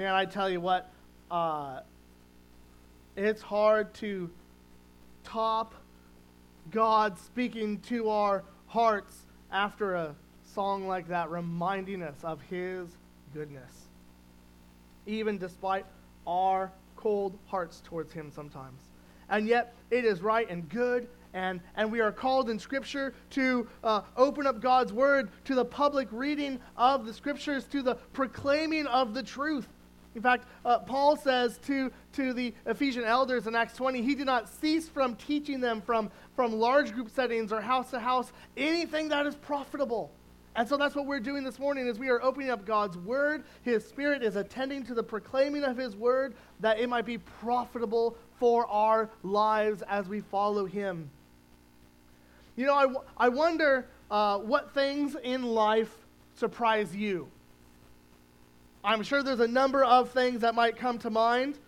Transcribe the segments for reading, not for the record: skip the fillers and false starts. man, I tell you what, it's hard to top God speaking to our hearts after a song like that, reminding us of his goodness, even despite our cold hearts towards him sometimes. And yet, it is right and good, and we are called in Scripture to open up God's Word to the public reading of the Scriptures, to the proclaiming of the truth. In fact, Paul says to the Ephesian elders in Acts 20, he did not cease from teaching them from large group settings or house to house, anything that is profitable. And so that's what we're doing this morning is we are opening up God's Word. His Spirit is attending to the proclaiming of His Word that it might be profitable for our lives as we follow Him. You know, I wonder what things in life surprise you. I'm sure there's a number of things that might come to mind.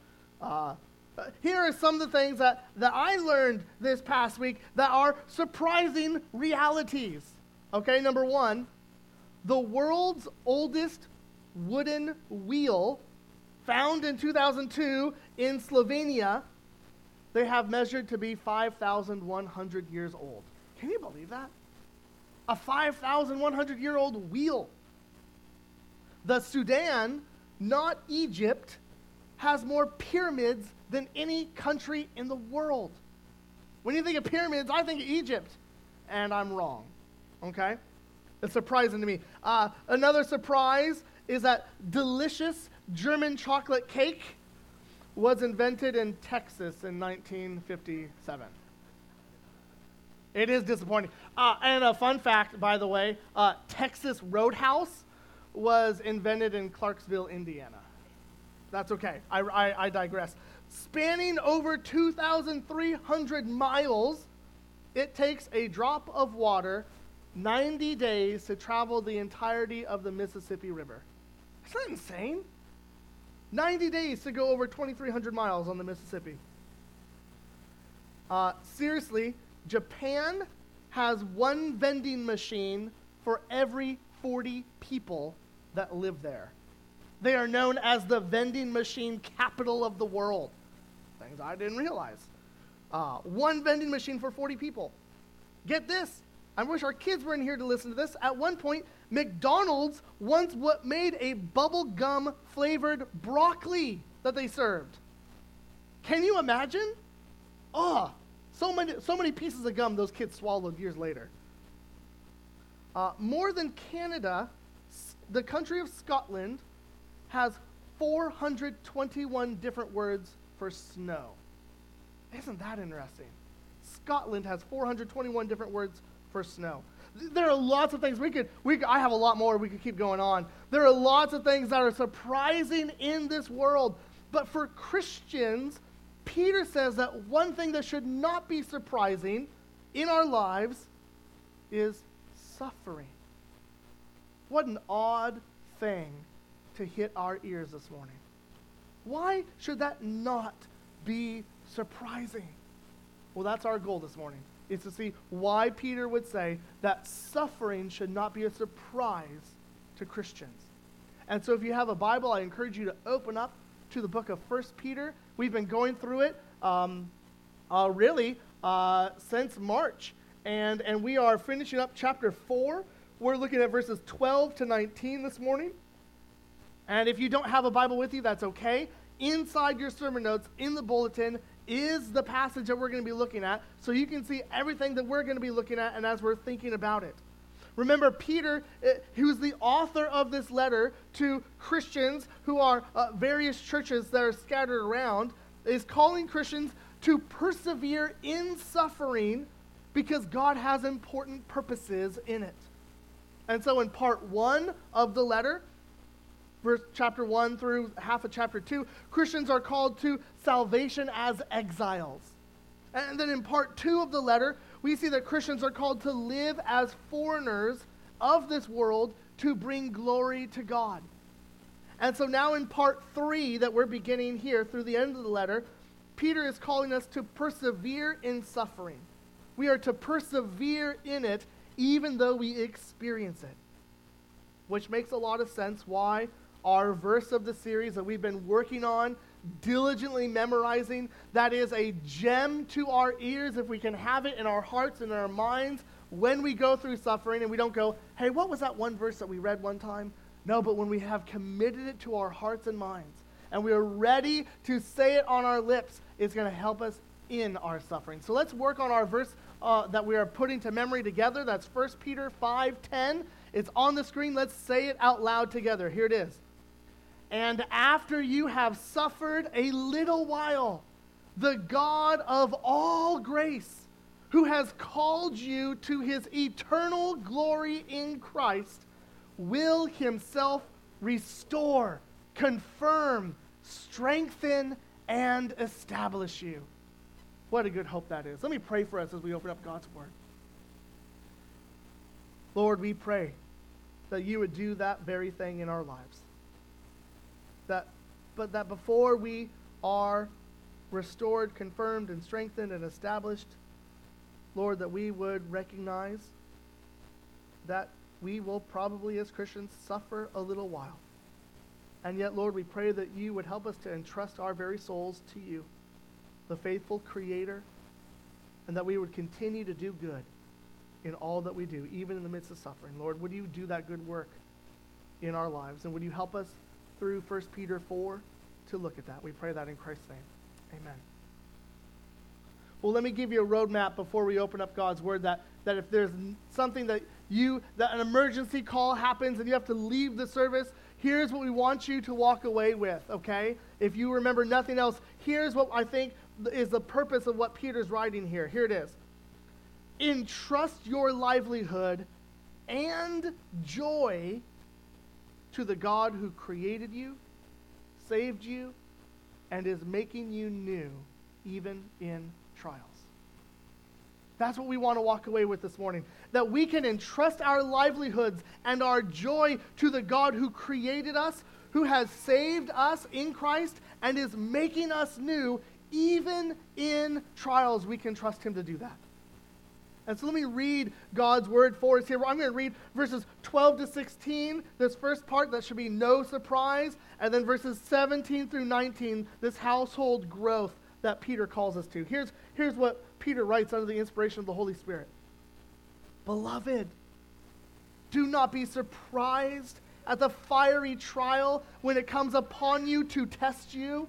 Here are some of the things that I learned this past week that are surprising realities. Okay, number one, the world's oldest wooden wheel found in 2002 in Slovenia, they have measured to be 5,100 years old. Can you believe that? A 5,100-year-old wheel. The Sudan, not Egypt, has more pyramids than any country in the world. When you think of pyramids, I think of Egypt, and I'm wrong. Okay? It's surprising to me. Another surprise is that delicious German chocolate cake was invented in Texas in 1957. It is disappointing. And a fun fact, by the way, Texas Roadhouse was invented in Clarksville, Indiana. That's okay. I digress. Spanning over 2,300 miles, it takes a drop of water 90 days to travel the entirety of the Mississippi River. Isn't that insane? 90 days to go over 2,300 miles on the Mississippi. Seriously, Japan has one vending machine for every 40 people that live there. They are known as the vending machine capital of the world. Things I didn't realize. One vending machine for 40 people. Get this. I wish our kids were in here to listen to this. At one point, McDonald's once made a bubblegum flavored broccoli that they served. Can you imagine? Oh, so many pieces of gum those kids swallowed years later. More than Canada, the country of Scotland has 421 different words for snow. Isn't that interesting? Scotland has 421 different words for snow. There are lots of things I have a lot more we could keep going on. There are lots of things that are surprising in this world. But for Christians, Peter says that one thing that should not be surprising in our lives is suffering. What an odd thing to hit our ears this morning. Why should that not be surprising? Well, that's our goal this morning, is to see why Peter would say that suffering should not be a surprise to Christians. And so if you have a Bible, I encourage you to open up to the book of 1 Peter. We've been going through it since March. And we are finishing up chapter 4. We're looking at verses 12 to 19 this morning. And if you don't have a Bible with you, that's okay. Inside your sermon notes, in the bulletin, is the passage that we're going to be looking at, so you can see everything that we're going to be looking at and as we're thinking about it. Remember, Peter, who's the author of this letter to Christians who are various churches that are scattered around, is calling Christians to persevere in suffering because God has important purposes in it. And so in part 1 of the letter, verse chapter 1 through half of chapter 2, Christians are called to salvation as exiles. And then in part 2 of the letter, we see that Christians are called to live as foreigners of this world to bring glory to God. And so now in part 3 that we're beginning here through the end of the letter, Peter is calling us to persevere in suffering. We are to persevere in it even though we experience it, which makes a lot of sense why our verse of the series that we've been working on, diligently memorizing. That is a gem to our ears if we can have it in our hearts and in our minds when we go through suffering and we don't go, hey, what was that one verse that we read one time? No, but when we have committed it to our hearts and minds and we are ready to say it on our lips, it's going to help us in our suffering. So let's work on our verse that we are putting to memory together. That's 1 Peter 5:10. It's on the screen. Let's say it out loud together. Here it is. And after you have suffered a little while, the God of all grace, who has called you to his eternal glory in Christ, will himself restore, confirm, strengthen, and establish you. What a good hope that is. Let me pray for us as we open up God's word. Lord, we pray that you would do that very thing in our lives. But that before we are restored, confirmed, and strengthened, and established, Lord, that we would recognize that we will probably as Christians suffer a little while. And yet, Lord, we pray that you would help us to entrust our very souls to you, the faithful Creator, and that we would continue to do good in all that we do, even in the midst of suffering. Lord, would you do that good work in our lives? And would you help us through 1 Peter 4 to look at that? We pray that in Christ's name. Amen. Well, let me give you a roadmap before we open up God's word that if there's something that an emergency call happens and you have to leave the service, here's what we want you to walk away with, okay? If you remember nothing else, here's what I think is the purpose of what Peter's writing here. Here it is. Entrust your livelihood and joy to the God who created you, saved you, and is making you new, even in trials. That's what we want to walk away with this morning, that we can entrust our livelihoods and our joy to the God who created us, who has saved us in Christ, and is making us new, even in trials. We can trust him to do that. And so let me read God's word for us here. I'm going to read verses 12 to 16, this first part, that should be no surprise, and then verses 17 through 19, this household growth that Peter calls us to. Here's what Peter writes under the inspiration of the Holy Spirit. Beloved, do not be surprised at the fiery trial when it comes upon you to test you,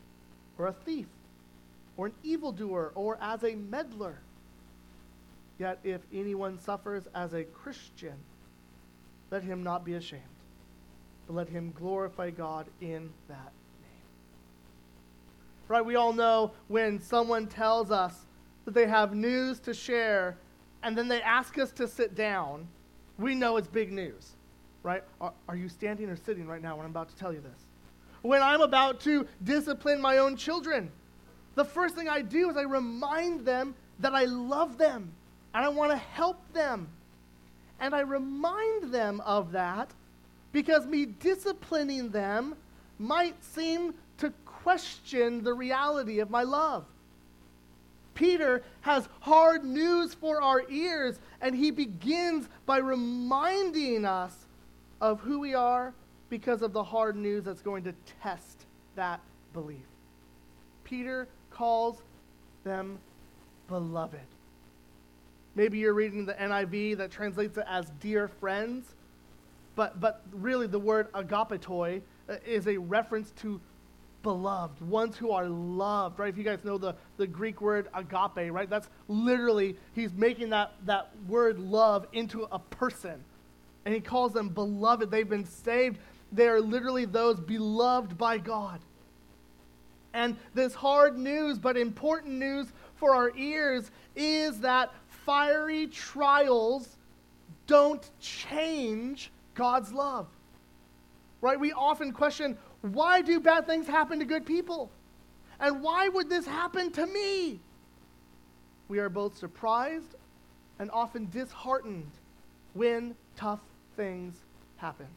or a thief, or an evildoer, or as a meddler. Yet if anyone suffers as a Christian, let him not be ashamed, but let him glorify God in that name. Right, we all know when someone tells us that they have news to share and then they ask us to sit down, we know it's big news, right? Are you standing or sitting right now when I'm about to tell you this? When I'm about to discipline my own children, the first thing I do is I remind them that I love them, and I want to help them. And I remind them of that because me disciplining them might seem to question the reality of my love. Peter has hard news for our ears, and he begins by reminding us of who we are because of the hard news that's going to test that belief. Peter calls them beloved. Maybe you're reading the NIV that translates it as dear friends, but really the word agapitoi is a reference to beloved, ones who are loved, right? If you guys know the Greek word agape, right? That's literally, he's making that word love into a person, and he calls them beloved. They've been saved. They are literally those beloved by God. And this hard news, but important news for our ears, is that fiery trials don't change God's love. right? We often question, why do bad things happen to good people? And why would this happen to me? We are both surprised and often disheartened when tough things happen.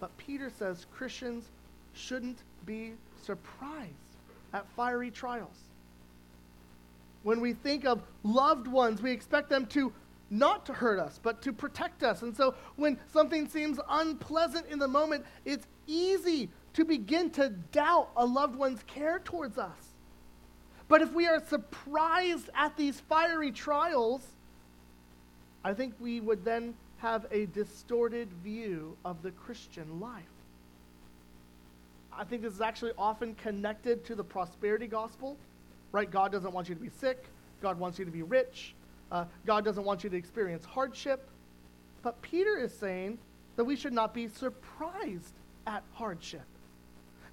But Peter says Christians shouldn't be surprised at fiery trials. When we think of loved ones, we expect them to not to hurt us, but to protect us. And so when something seems unpleasant in the moment, it's easy to begin to doubt a loved one's care towards us. But if we are surprised at these fiery trials, I think we would then have a distorted view of the Christian life. I think this is actually often connected to the prosperity gospel, right? God doesn't want you to be sick. God wants you to be rich. God doesn't want you to experience hardship. But Peter is saying that we should not be surprised at hardship.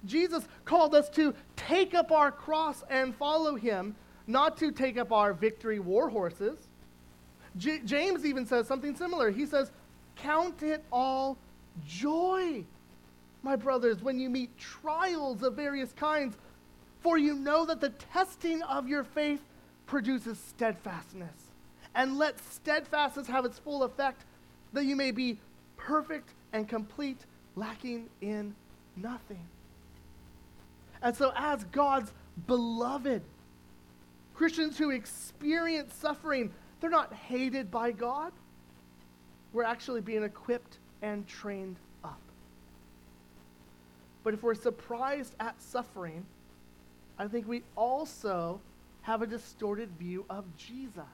Jesus called us to take up our cross and follow him, not to take up our victory war horses. James even says something similar. He says, count it all joy, my brothers, when you meet trials of various kinds, for you know that the testing of your faith produces steadfastness. And let steadfastness have its full effect, that you may be perfect and complete, lacking in nothing. And so as God's beloved, Christians who experience suffering, they're not hated by God. We're actually being equipped and trained up. But if we're surprised at suffering, I think we also have a distorted view of Jesus.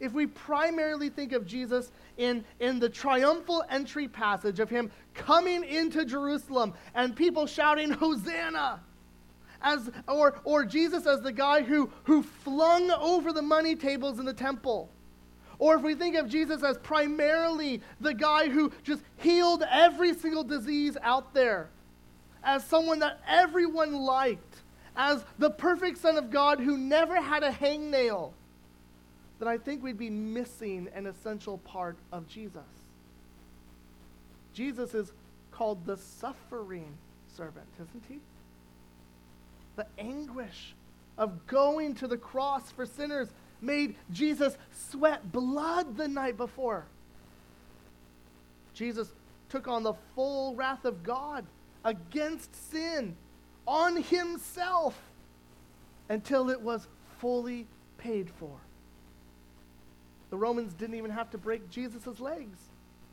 If we primarily think of Jesus in the triumphal entry passage of him coming into Jerusalem and people shouting, Hosanna! Or Jesus as the guy who flung over the money tables in the temple. Or if we think of Jesus as primarily the guy who just healed every single disease out there, as someone that everyone liked, as the perfect Son of God who never had a hangnail, then I think we'd be missing an essential part of Jesus. Jesus is called the suffering servant, isn't he? The anguish of going to the cross for sinners made Jesus sweat blood the night before. Jesus took on the full wrath of God against sin on himself until it was fully paid for. The Romans didn't even have to break Jesus' legs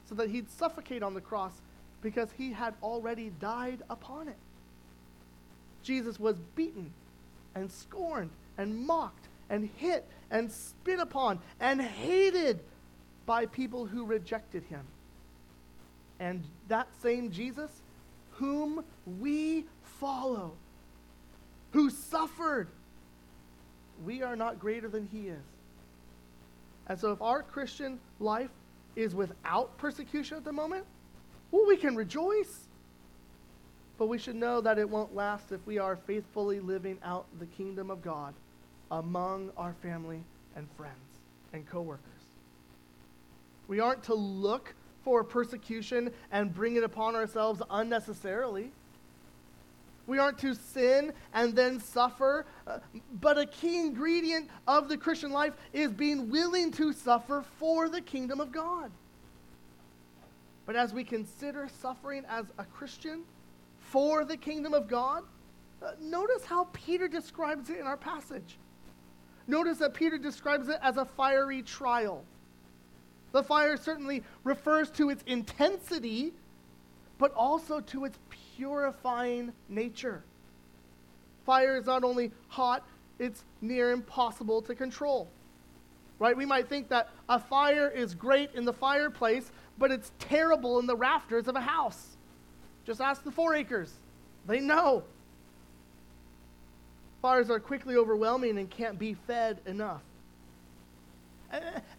so that he'd suffocate on the cross because he had already died upon it. Jesus was beaten and scorned and mocked and hit and spit upon and hated by people who rejected him. And that same Jesus, whom we follow, who suffered, we are not greater than he is. And so if our Christian life is without persecution at the moment, well, we can rejoice. But we should know that it won't last if we are faithfully living out the kingdom of God among our family and friends and coworkers. We aren't to look for persecution and bring it upon ourselves unnecessarily. We aren't to sin and then suffer, but a key ingredient of the Christian life is being willing to suffer for the kingdom of God. But as we consider suffering as a Christian for the kingdom of God, notice how Peter describes it in our passage. Notice that Peter describes it as a fiery trial. The fire certainly refers to its intensity, but also to its purifying nature. Fire is not only hot, it's near impossible to control. Right? We might think that a fire is great in the fireplace, but it's terrible in the rafters of a house. Just ask the Four Acres. They know. Fires are quickly overwhelming and can't be fed enough.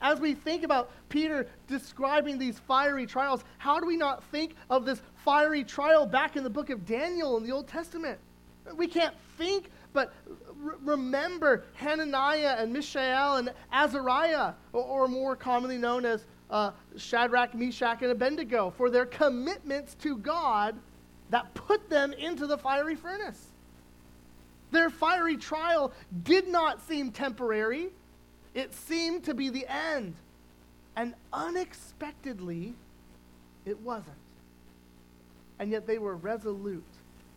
As we think about Peter describing these fiery trials, how do we not think of this fiery trial back in the book of Daniel in the Old Testament? We can't think but remember Hananiah and Mishael and Azariah, or more commonly known as Shadrach, Meshach, and Abednego for their commitments to God that put them into the fiery furnace. Their fiery trial did not seem temporary. It seemed to be the end. And unexpectedly, it wasn't. And yet they were resolute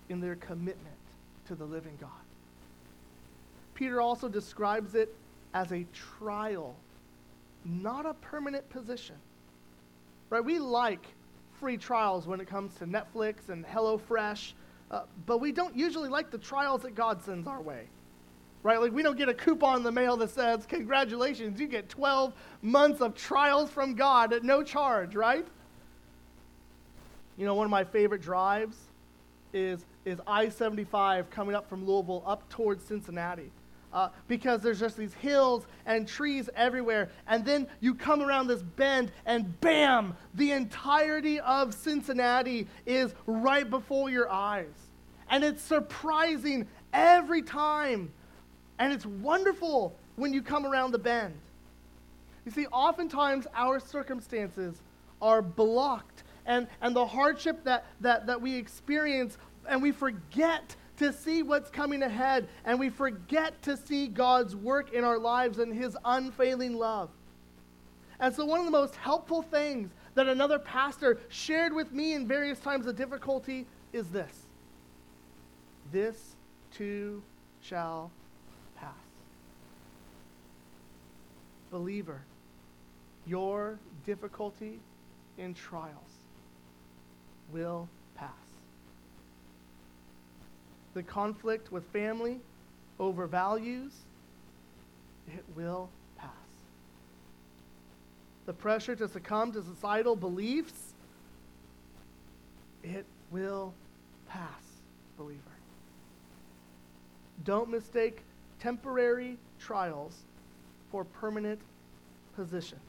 in their commitment to the living God. Peter also describes it as a trial, not a permanent position. Right? We like free trials when it comes to Netflix and HelloFresh, but we don't usually like the trials that God sends our way. Right? Like, we don't get a coupon in the mail that says, congratulations, you get 12 months of trials from God at no charge, right? You know, one of my favorite drives is I-75 coming up from Louisville up towards Cincinnati, because there's just these hills and trees everywhere. And then you come around this bend and bam, the entirety of Cincinnati is right before your eyes. And it's surprising every time. And it's wonderful when you come around the bend. You see, oftentimes our circumstances are blocked and the hardship that we experience, and we forget to see what's coming ahead, and we forget to see God's work in our lives and his unfailing love. And so one of the most helpful things that another pastor shared with me in various times of difficulty is this: this too shall pass. Believer, your difficulty in trials will pass. The conflict with family over values, it will pass. The pressure to succumb to societal beliefs, it will pass, believer. Don't mistake temporary trials for permanent positions.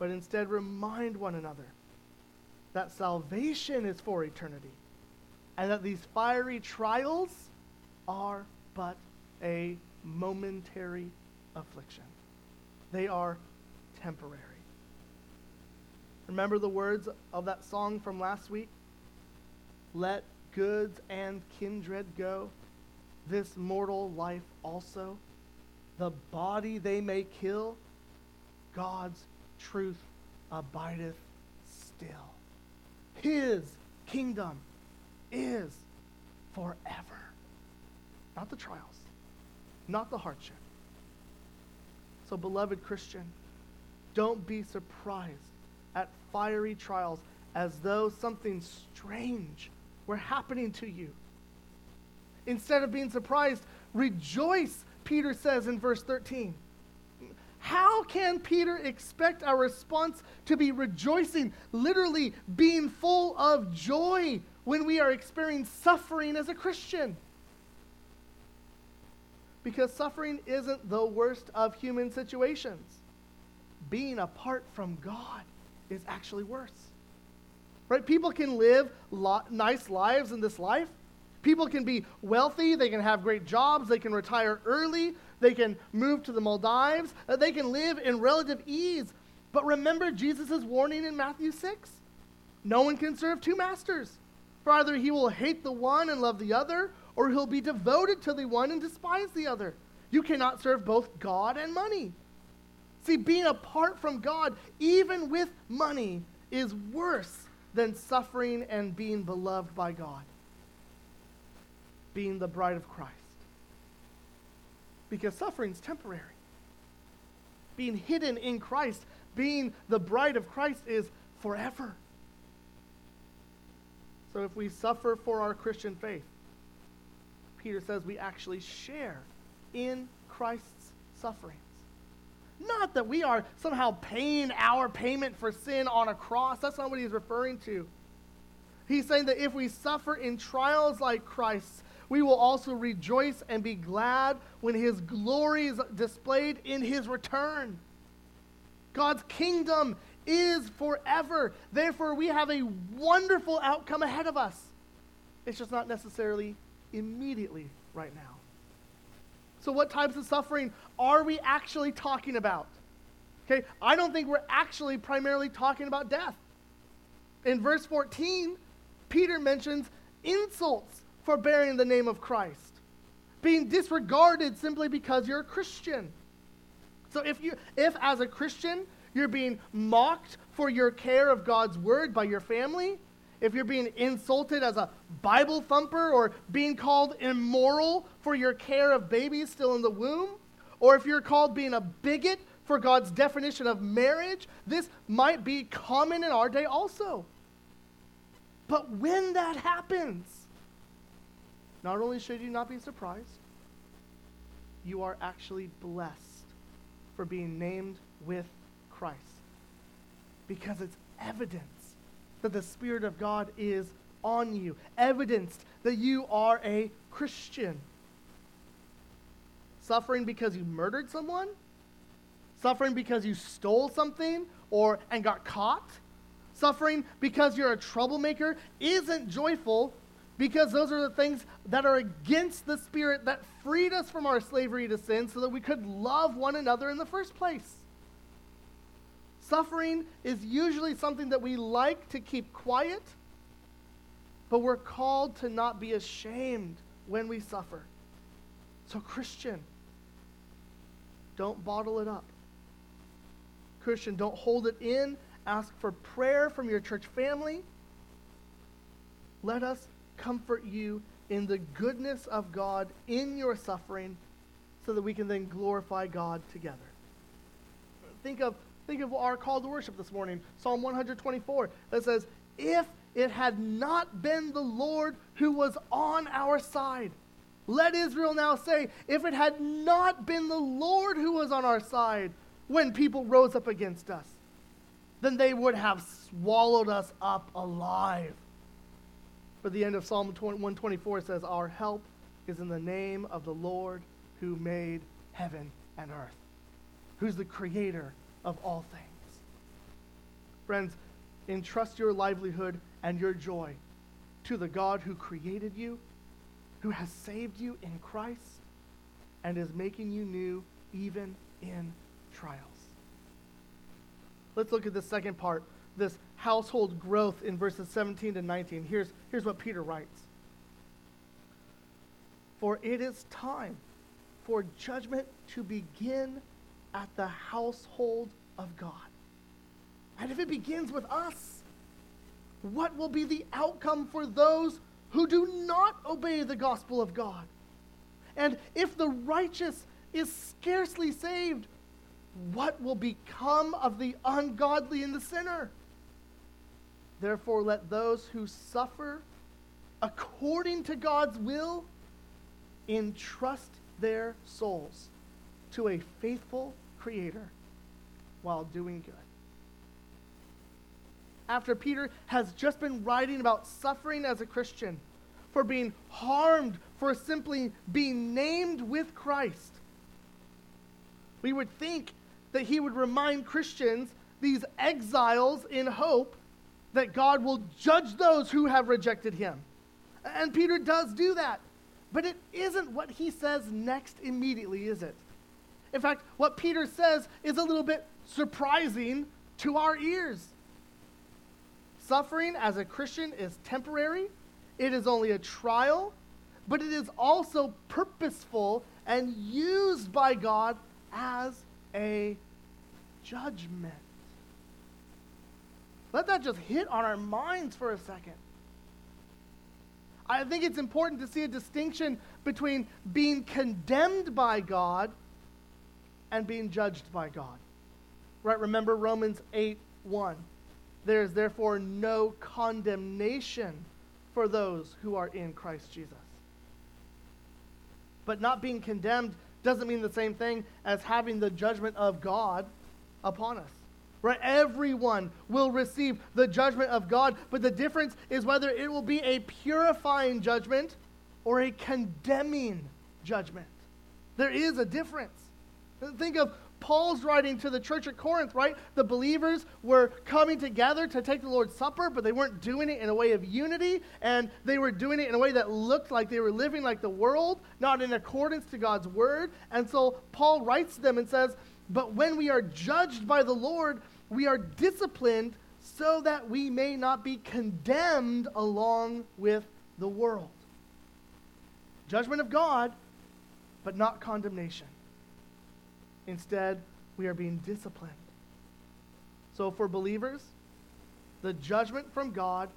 But instead remind one another that salvation is for eternity, and that these fiery trials are but a momentary affliction. They are temporary. Remember the words of that song from last week? Let goods and kindred go, this mortal life also. The body they may kill, God's truth abideth still. His kingdom is forever. Not the trials, not the hardship. So, beloved Christian, don't be surprised at fiery trials as though something strange were happening to you. Instead of being surprised, rejoice, Peter says in verse 13. How can Peter expect our response to be rejoicing, literally being full of joy, when we are experiencing suffering as a Christian? Because suffering isn't the worst of human situations. Being apart from God is actually worse. Right? People can live nice lives in this life. People can be wealthy, they can have great jobs, they can retire early, they can move to the Maldives, they can live in relative ease. But remember Jesus' warning in Matthew 6? No one can serve two masters, for either he will hate the one and love the other, or he'll be devoted to the one and despise the other. You cannot serve both God and money. See, being apart from God, even with money, is worse than suffering and being beloved by God, being the bride of Christ. Because suffering's temporary. Being hidden in Christ, being the bride of Christ, is forever. So if we suffer for our Christian faith, Peter says we actually share in Christ's sufferings. Not that we are somehow paying our payment for sin on a cross. That's not what he's referring to. He's saying that if we suffer in trials like Christ's, we will also rejoice and be glad when his glory is displayed in his return. God's kingdom is forever. Therefore, we have a wonderful outcome ahead of us. It's just not necessarily immediately right now. So what types of suffering are we actually talking about? Okay, I don't think we're actually primarily talking about death. In verse 14, Peter mentions insults for bearing the name of Christ, being disregarded simply because you're a Christian. So if as a Christian you're being mocked for your care of God's word by your family, if you're being insulted as a Bible thumper or being called immoral for your care of babies still in the womb, or if you're called being a bigot for God's definition of marriage, this might be common in our day also. But when that happens, not only should you not be surprised, you are actually blessed for being named with Christ, because it's evidence that the Spirit of God is on you, evidenced that you are a Christian. Suffering because you murdered someone, suffering because you stole something and got caught, suffering because you're a troublemaker isn't joyful, because those are the things that are against the Spirit that freed us from our slavery to sin so that we could love one another in the first place. Suffering is usually something that we like to keep quiet, but we're called to not be ashamed when we suffer. So Christian, don't bottle it up. Christian, don't hold it in. Ask for prayer from your church family. Let us comfort you in the goodness of God in your suffering so that we can then glorify God together. Think of our call to worship this morning, Psalm 124, that says, if it had not been the Lord who was on our side. Let Israel now say, if it had not been the Lord who was on our side when people rose up against us, then they would have swallowed us up alive. But the end of Psalm 124 says, our help is in the name of the Lord who made heaven and earth, who's the creator of all things. Friends, entrust your livelihood and your joy to the God who created you, who has saved you in Christ, and is making you new even in trials. Let's look at the second part, this household growth in verses 17 to 19. Here's what Peter writes. For it is time for judgment to begin at the household of God. And if it begins with us, what will be the outcome for those who do not obey the gospel of God? And if the righteous is scarcely saved, what will become of the ungodly and the sinner? Therefore, let those who suffer according to God's will entrust their souls to a faithful Creator while doing good. After Peter has just been writing about suffering as a Christian, for being harmed, for simply being named with Christ, we would think that he would remind Christians, these exiles in hope, that God will judge those who have rejected him. And Peter does do that. But it isn't what he says next immediately, is it? In fact, what Peter says is a little bit surprising to our ears. Suffering as a Christian is temporary. It is only a trial, but it is also purposeful and used by God as a judgment. Let that just hit on our minds for a second. I think it's important to see a distinction between being condemned by God and being judged by God. Right? Remember Romans 8:1. There is therefore no condemnation for those who are in Christ Jesus. But not being condemned doesn't mean the same thing as having the judgment of God upon us. Right? Everyone will receive the judgment of God, but the difference is whether it will be a purifying judgment or a condemning judgment. There is a difference. Think of Paul's writing to the church at Corinth, right? The believers were coming together to take the Lord's Supper, but they weren't doing it in a way of unity, and they were doing it in a way that looked like they were living like the world, not in accordance to God's word. And so Paul writes to them and says, But when we are judged by the Lord, we are disciplined so that we may not be condemned along with the world. Judgment of God, but not condemnation. Instead, we are being disciplined. So for believers, the judgment from God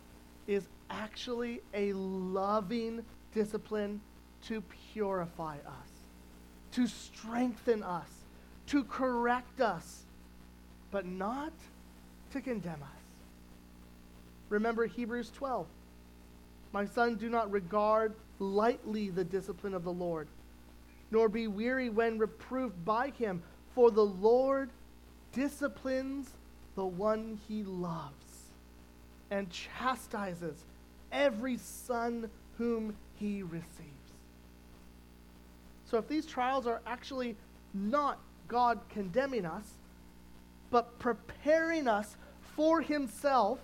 is actually a loving discipline to purify us, to strengthen us, to correct us, but not to condemn us. Remember Hebrews 12. My son, do not regard lightly the discipline of the Lord, nor be weary when reproved by him, for the Lord disciplines the one he loves and chastises every son whom he receives. So if these trials are actually not God condemning us, but preparing us for himself,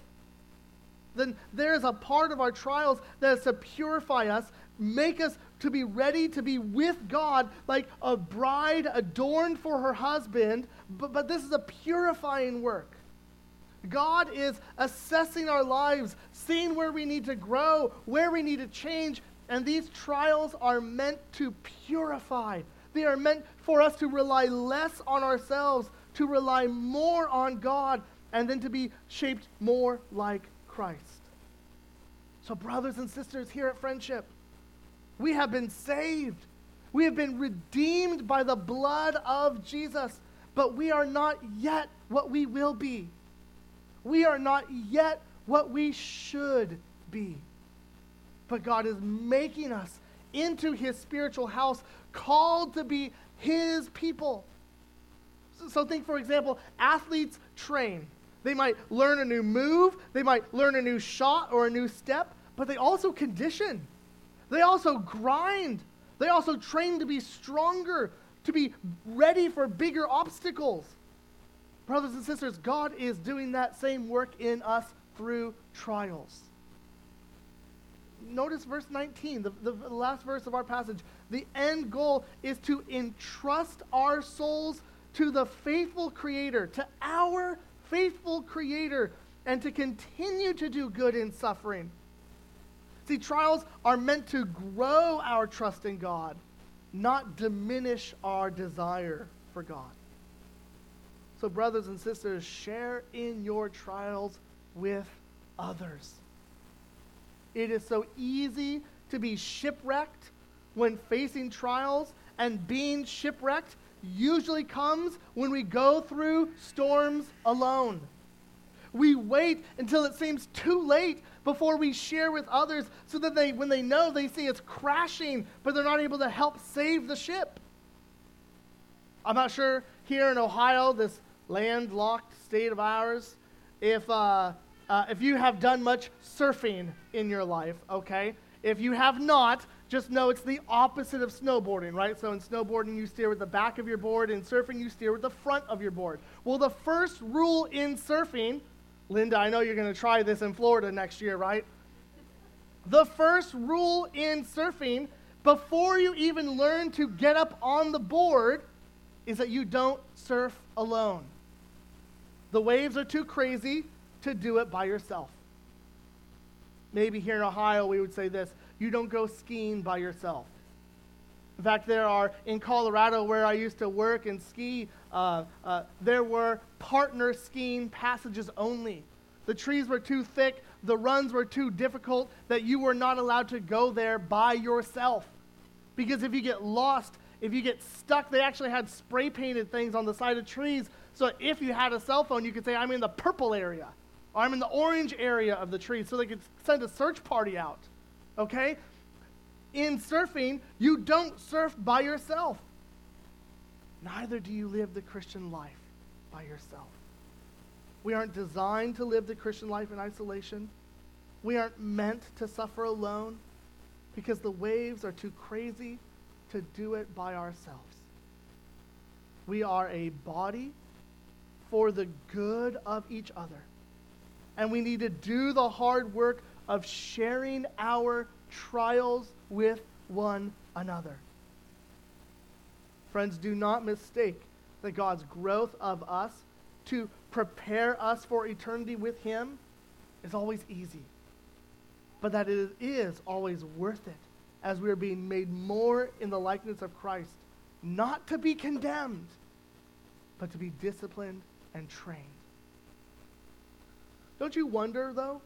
then there is a part of our trials that is to purify us, make us to be ready to be with God like a bride adorned for her husband, but this is a purifying work. God is assessing our lives, seeing where we need to grow, where we need to change, and these trials are meant to purify. They are meant for us to rely less on ourselves, to rely more on God, and then to be shaped more like Christ. So brothers and sisters here at Friendship, we have been saved. We have been redeemed by the blood of Jesus, but we are not yet what we will be. We are not yet what we should be. But God is making us into his spiritual house, called to be his people. So think, for example, athletes train. They might learn a new move. They might learn a new shot or a new step. But they also condition. They also grind. They also train to be stronger, to be ready for bigger obstacles. Brothers and sisters, God is doing that same work in us through trials. Notice verse 19, the last verse of our passage. The end goal is to entrust our souls to the faithful Creator, to our faithful Creator, and to continue to do good in suffering. See, trials are meant to grow our trust in God, not diminish our desire for God. So brothers and sisters, share in your trials with others. It is so easy to be shipwrecked when facing trials, and being shipwrecked usually comes when we go through storms alone. We wait until it seems too late before we share with others so that when they know, they see it's crashing, but they're not able to help save the ship. I'm not sure here in Ohio, this landlocked state of ours, if you have done much surfing in your life, okay? If you have not, just know it's the opposite of snowboarding, right? So in snowboarding, you steer with the back of your board. In surfing, you steer with the front of your board. Well, the first rule in surfing, Linda, I know you're going to try this in Florida next year, right? The first rule in surfing, before you even learn to get up on the board, is that you don't surf alone. The waves are too crazy to do it by yourself. Maybe here in Ohio we would say this: you don't go skiing by yourself. In fact, in Colorado where I used to work and ski, there were partner skiing passages only. The trees were too thick, the runs were too difficult, that you were not allowed to go there by yourself. Because if you get lost, if you get stuck, they actually had spray-painted things on the side of trees, so if you had a cell phone, you could say, I'm in the purple area, or I'm in the orange area of the tree, so they could send a search party out, okay? In surfing, you don't surf by yourself. Neither do you live the Christian life by yourself. We aren't designed to live the Christian life in isolation. We aren't meant to suffer alone because the waves are too crazy to do it by ourselves. We are a body for the good of each other. And we need to do the hard work of sharing our trials with one another. Friends, do not mistake that God's growth of us to prepare us for eternity with him is always easy, but that it is always worth it as we are being made more in the likeness of Christ, not to be condemned, but to be disciplined and trained. Don't you wonder, though,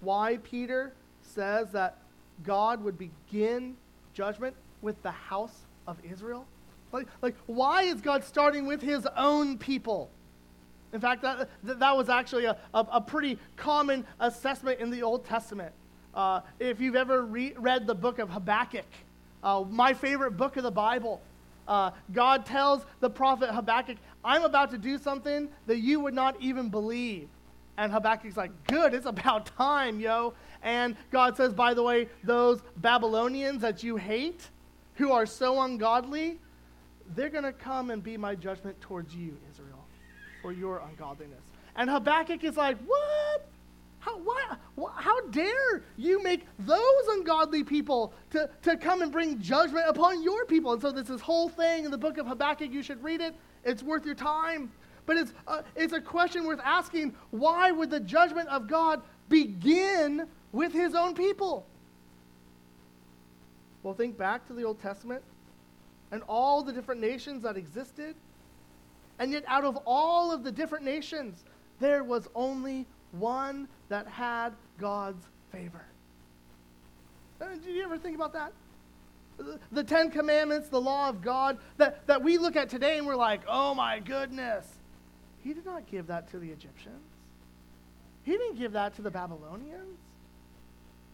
why Peter says that God would begin judgment with the house of Israel? Like why is God starting with his own people? In fact, that was actually a pretty common assessment in the Old Testament. If you've ever read the book of Habakkuk, my favorite book of the Bible, God tells the prophet Habakkuk, I'm about to do something that you would not even believe. And Habakkuk's like, good, it's about time, yo. And God says, by the way, those Babylonians that you hate, who are so ungodly, they're going to come and be my judgment towards you, Israel, for your ungodliness. And Habakkuk is like, what? How dare you make those ungodly people to come and bring judgment upon your people? And so there's this whole thing in the book of Habakkuk. You should read it. It's worth your time. But it's a question worth asking. Why would the judgment of God begin with his own people? Well, think back to the Old Testament and all the different nations that existed. And yet out of all of the different nations, there was only one that had God's favor. Did you ever think about that? The Ten Commandments, the law of God, that we look at today and we're like, oh my goodness. He did not give that to the Egyptians. He didn't give that to the Babylonians.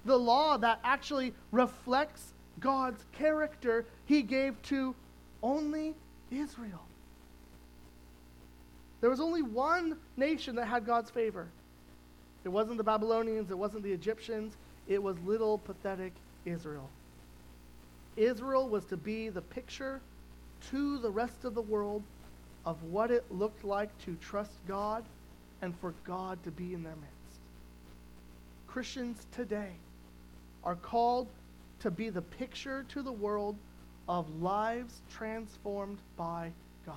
The law that actually reflects God's character, he gave to only Israel. There was only one nation that had God's favor. It wasn't the Babylonians. It wasn't the Egyptians. It was little, pathetic Israel. Israel was to be the picture to the rest of the world of what it looked like to trust God and for God to be in their midst. Christians today are called to be the picture to the world of lives transformed by God.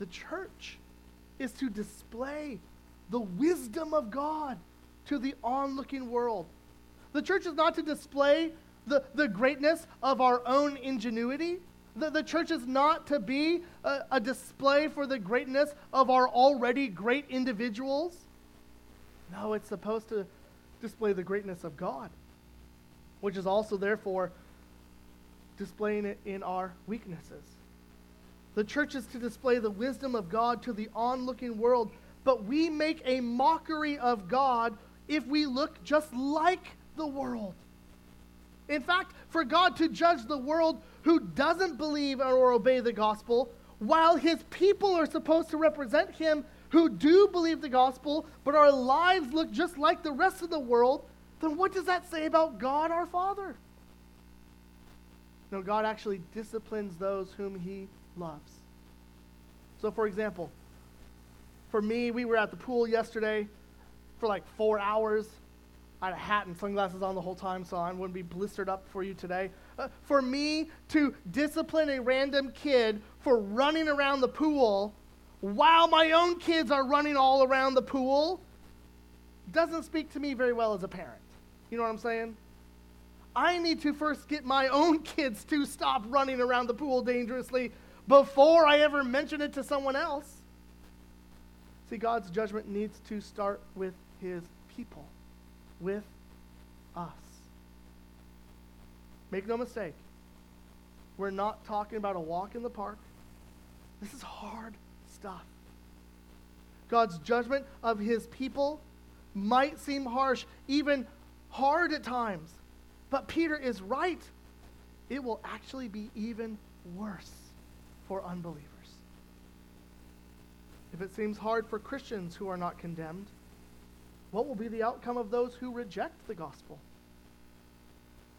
The church is to display the wisdom of God to the onlooking world. The church is not to display the greatness of our own ingenuity. The church is not to be a display for the greatness of our already great individuals. No, it's supposed to display the greatness of God, which is also, therefore, displaying it in our weaknesses. The church is to display the wisdom of God to the onlooking world, but we make a mockery of God if we look just like the world. In fact, for God to judge the world who doesn't believe or obey the gospel, while his people are supposed to represent him who do believe the gospel, but our lives look just like the rest of the world, then what does that say about God our Father? No, God actually disciplines those whom he loves. So for example, for me, we were at the pool yesterday for like 4 hours. I had a hat and sunglasses on the whole time, so I wouldn't be blistered up for you today. For me to discipline a random kid for running around the pool while my own kids are running all around the pool doesn't speak to me very well as a parent. You know what I'm saying? I need to first get my own kids to stop running around the pool dangerously before I ever mention it to someone else. See, God's judgment needs to start with his people. With us. Make no mistake, we're not talking about a walk in the park. This is hard stuff. God's judgment of his people might seem harsh, even hard at times, but Peter is right. It will actually be even worse for unbelievers. If it seems hard for Christians who are not condemned, what will be the outcome of those who reject the gospel?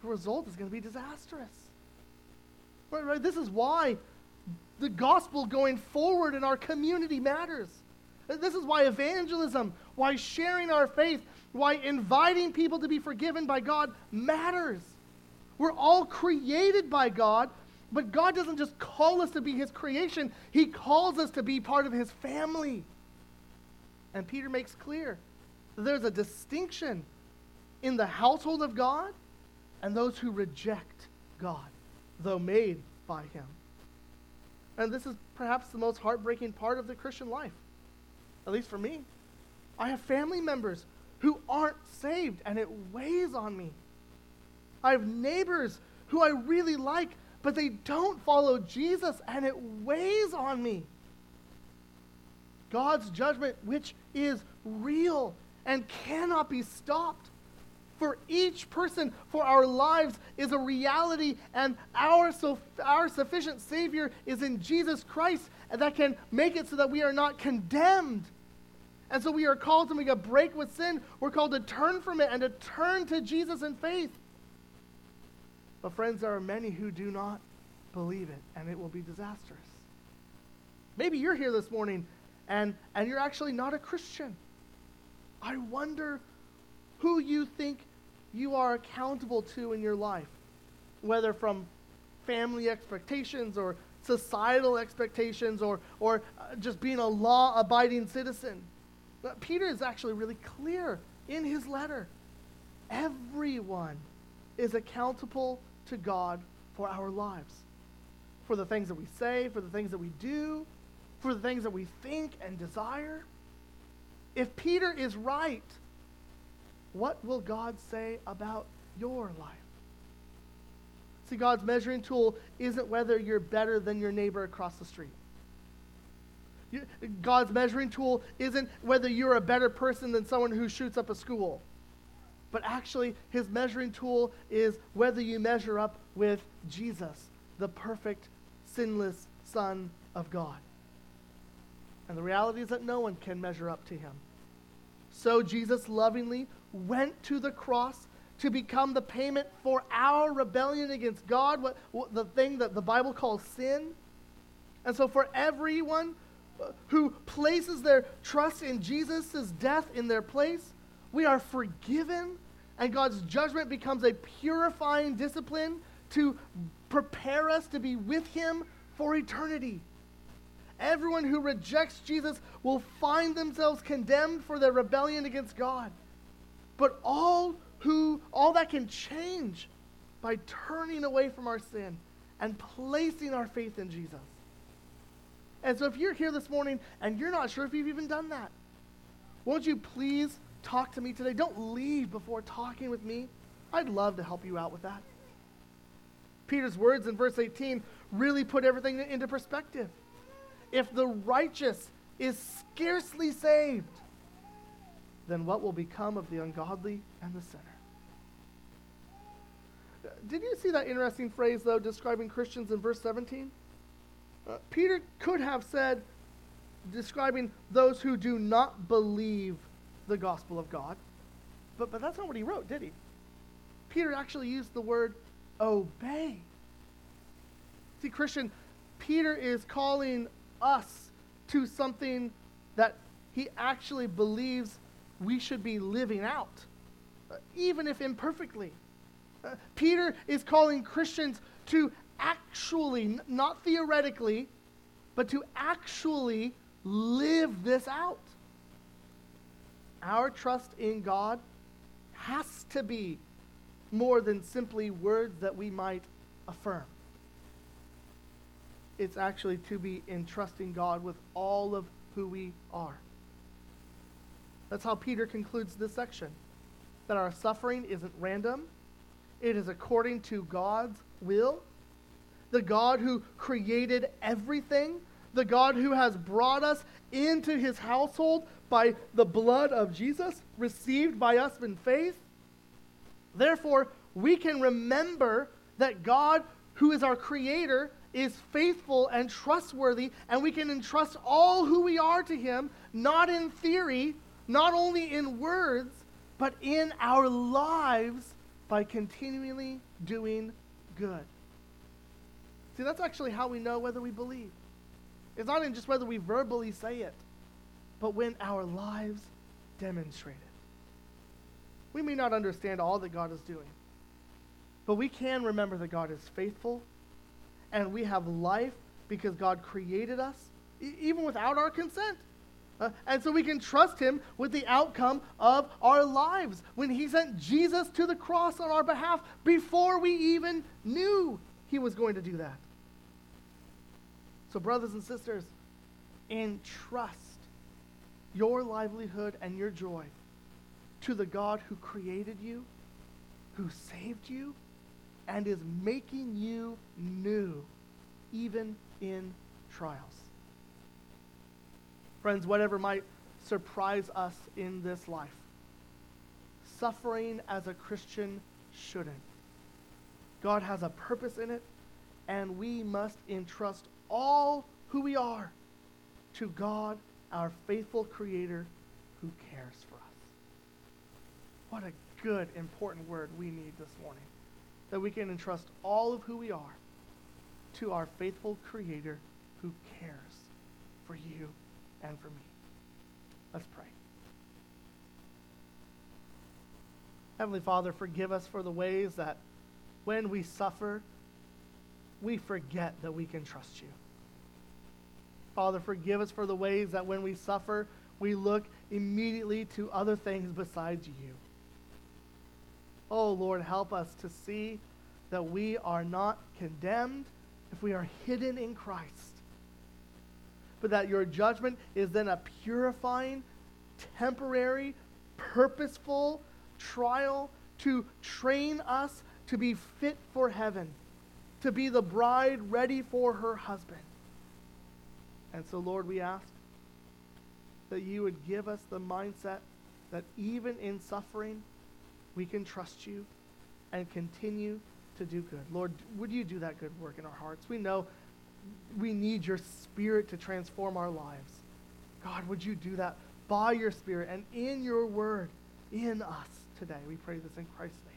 The result is going to be disastrous. Right? This is why the gospel going forward in our community matters. This is why evangelism, why sharing our faith, why inviting people to be forgiven by God matters. We're all created by God, But God doesn't just call us to be his creation. He calls us to be part of his family. And Peter makes clear that there's a distinction in the household of God and those who reject God, though made by him. And this is perhaps the most heartbreaking part of the Christian life, at least for me. I have family members who aren't saved, and it weighs on me. I have neighbors who I really like, but they don't follow Jesus, and it weighs on me. God's judgment, which is real and cannot be stopped, for each person, for our lives, is a reality, and our sufficient Savior is in Jesus Christ, and that can make it so that we are not condemned. And so we are called to make a break with sin. We're called to turn from it and to turn to Jesus in faith. But friends, there are many who do not believe it, and it will be disastrous. Maybe you're here this morning, and you're actually not a Christian. I wonder who you think you are accountable to in your life, whether from family expectations or societal expectations or just being a law-abiding citizen. But Peter is actually really clear in his letter. Everyone is accountable to God for our lives, for the things that we say, for the things that we do, for the things that we think and desire. If Peter is right, what will God say about your life? See, God's measuring tool isn't whether you're better than your neighbor across the street. God's measuring tool isn't whether you're a better person than someone who shoots up a school. But actually, his measuring tool is whether you measure up with Jesus, the perfect, sinless Son of God. And the reality is that no one can measure up to him. So Jesus lovingly went to the cross to become the payment for our rebellion against God, the thing that the Bible calls sin. And so for everyone who places their trust in Jesus' death in their place, we are forgiven, and God's judgment becomes a purifying discipline to prepare us to be with him for eternity. Everyone who rejects Jesus will find themselves condemned for their rebellion against God. But all that can change by turning away from our sin and placing our faith in Jesus. And so if you're here this morning and you're not sure if you've even done that, won't you please talk to me today? Don't leave before talking with me. I'd love to help you out with that. Peter's words in verse 18 really put everything into perspective. If the righteous is scarcely saved, then what will become of the ungodly and the sinner? Did you see that interesting phrase, though, describing Christians in verse 17? Peter could have said, describing those who do not believe the gospel of God. But that's not what he wrote, did he? Peter actually used the word obey. See, Christian, Peter is calling us to something that he actually believes we should be living out, even if imperfectly. Peter is calling Christians to actually, not theoretically, but to actually live this out. Our trust in God has to be more than simply words that we might affirm. It's actually to be entrusting God with all of who we are. That's how Peter concludes this section, that our suffering isn't random. It is according to God's will. The God who created everything, the God who has brought us into his household by the blood of Jesus, received by us in faith. Therefore, we can remember that God, who is our creator, is faithful and trustworthy, and we can entrust all who we are to him, not in theory, not only in words, but in our lives by continually doing good. See, that's actually how we know whether we believe. It's not in just whether we verbally say it, but when our lives demonstrate it. We may not understand all that God is doing, but we can remember that God is faithful and we have life because God created us, even without our consent. And so we can trust him with the outcome of our lives when he sent Jesus to the cross on our behalf before we even knew he was going to do that. So brothers and sisters, entrust your livelihood and your joy to the God who created you, who saved you, and is making you new, even in trials. Friends, whatever might surprise us in this life, suffering as a Christian shouldn't. God has a purpose in it, and we must entrust all who we are to God, our faithful Creator, who cares for us. What a good, important word we need this morning, that we can entrust all of who we are to our faithful Creator who cares for you and for me. Let's pray. Heavenly Father, forgive us for the ways that when we suffer, we forget that we can trust you. Father, forgive us for the ways that when we suffer, we look immediately to other things besides you. Oh Lord, help us to see that we are not condemned if we are hidden in Christ, but that your judgment is then a purifying, temporary, purposeful trial to train us to be fit for heaven, to be the bride ready for her husband. And so, Lord, we ask that you would give us the mindset that even in suffering, we can trust you and continue to do good. Lord, would you do that good work in our hearts? We know we need your Spirit to transform our lives. God, would you do that by your Spirit and in your word in us today? We pray this in Christ's name.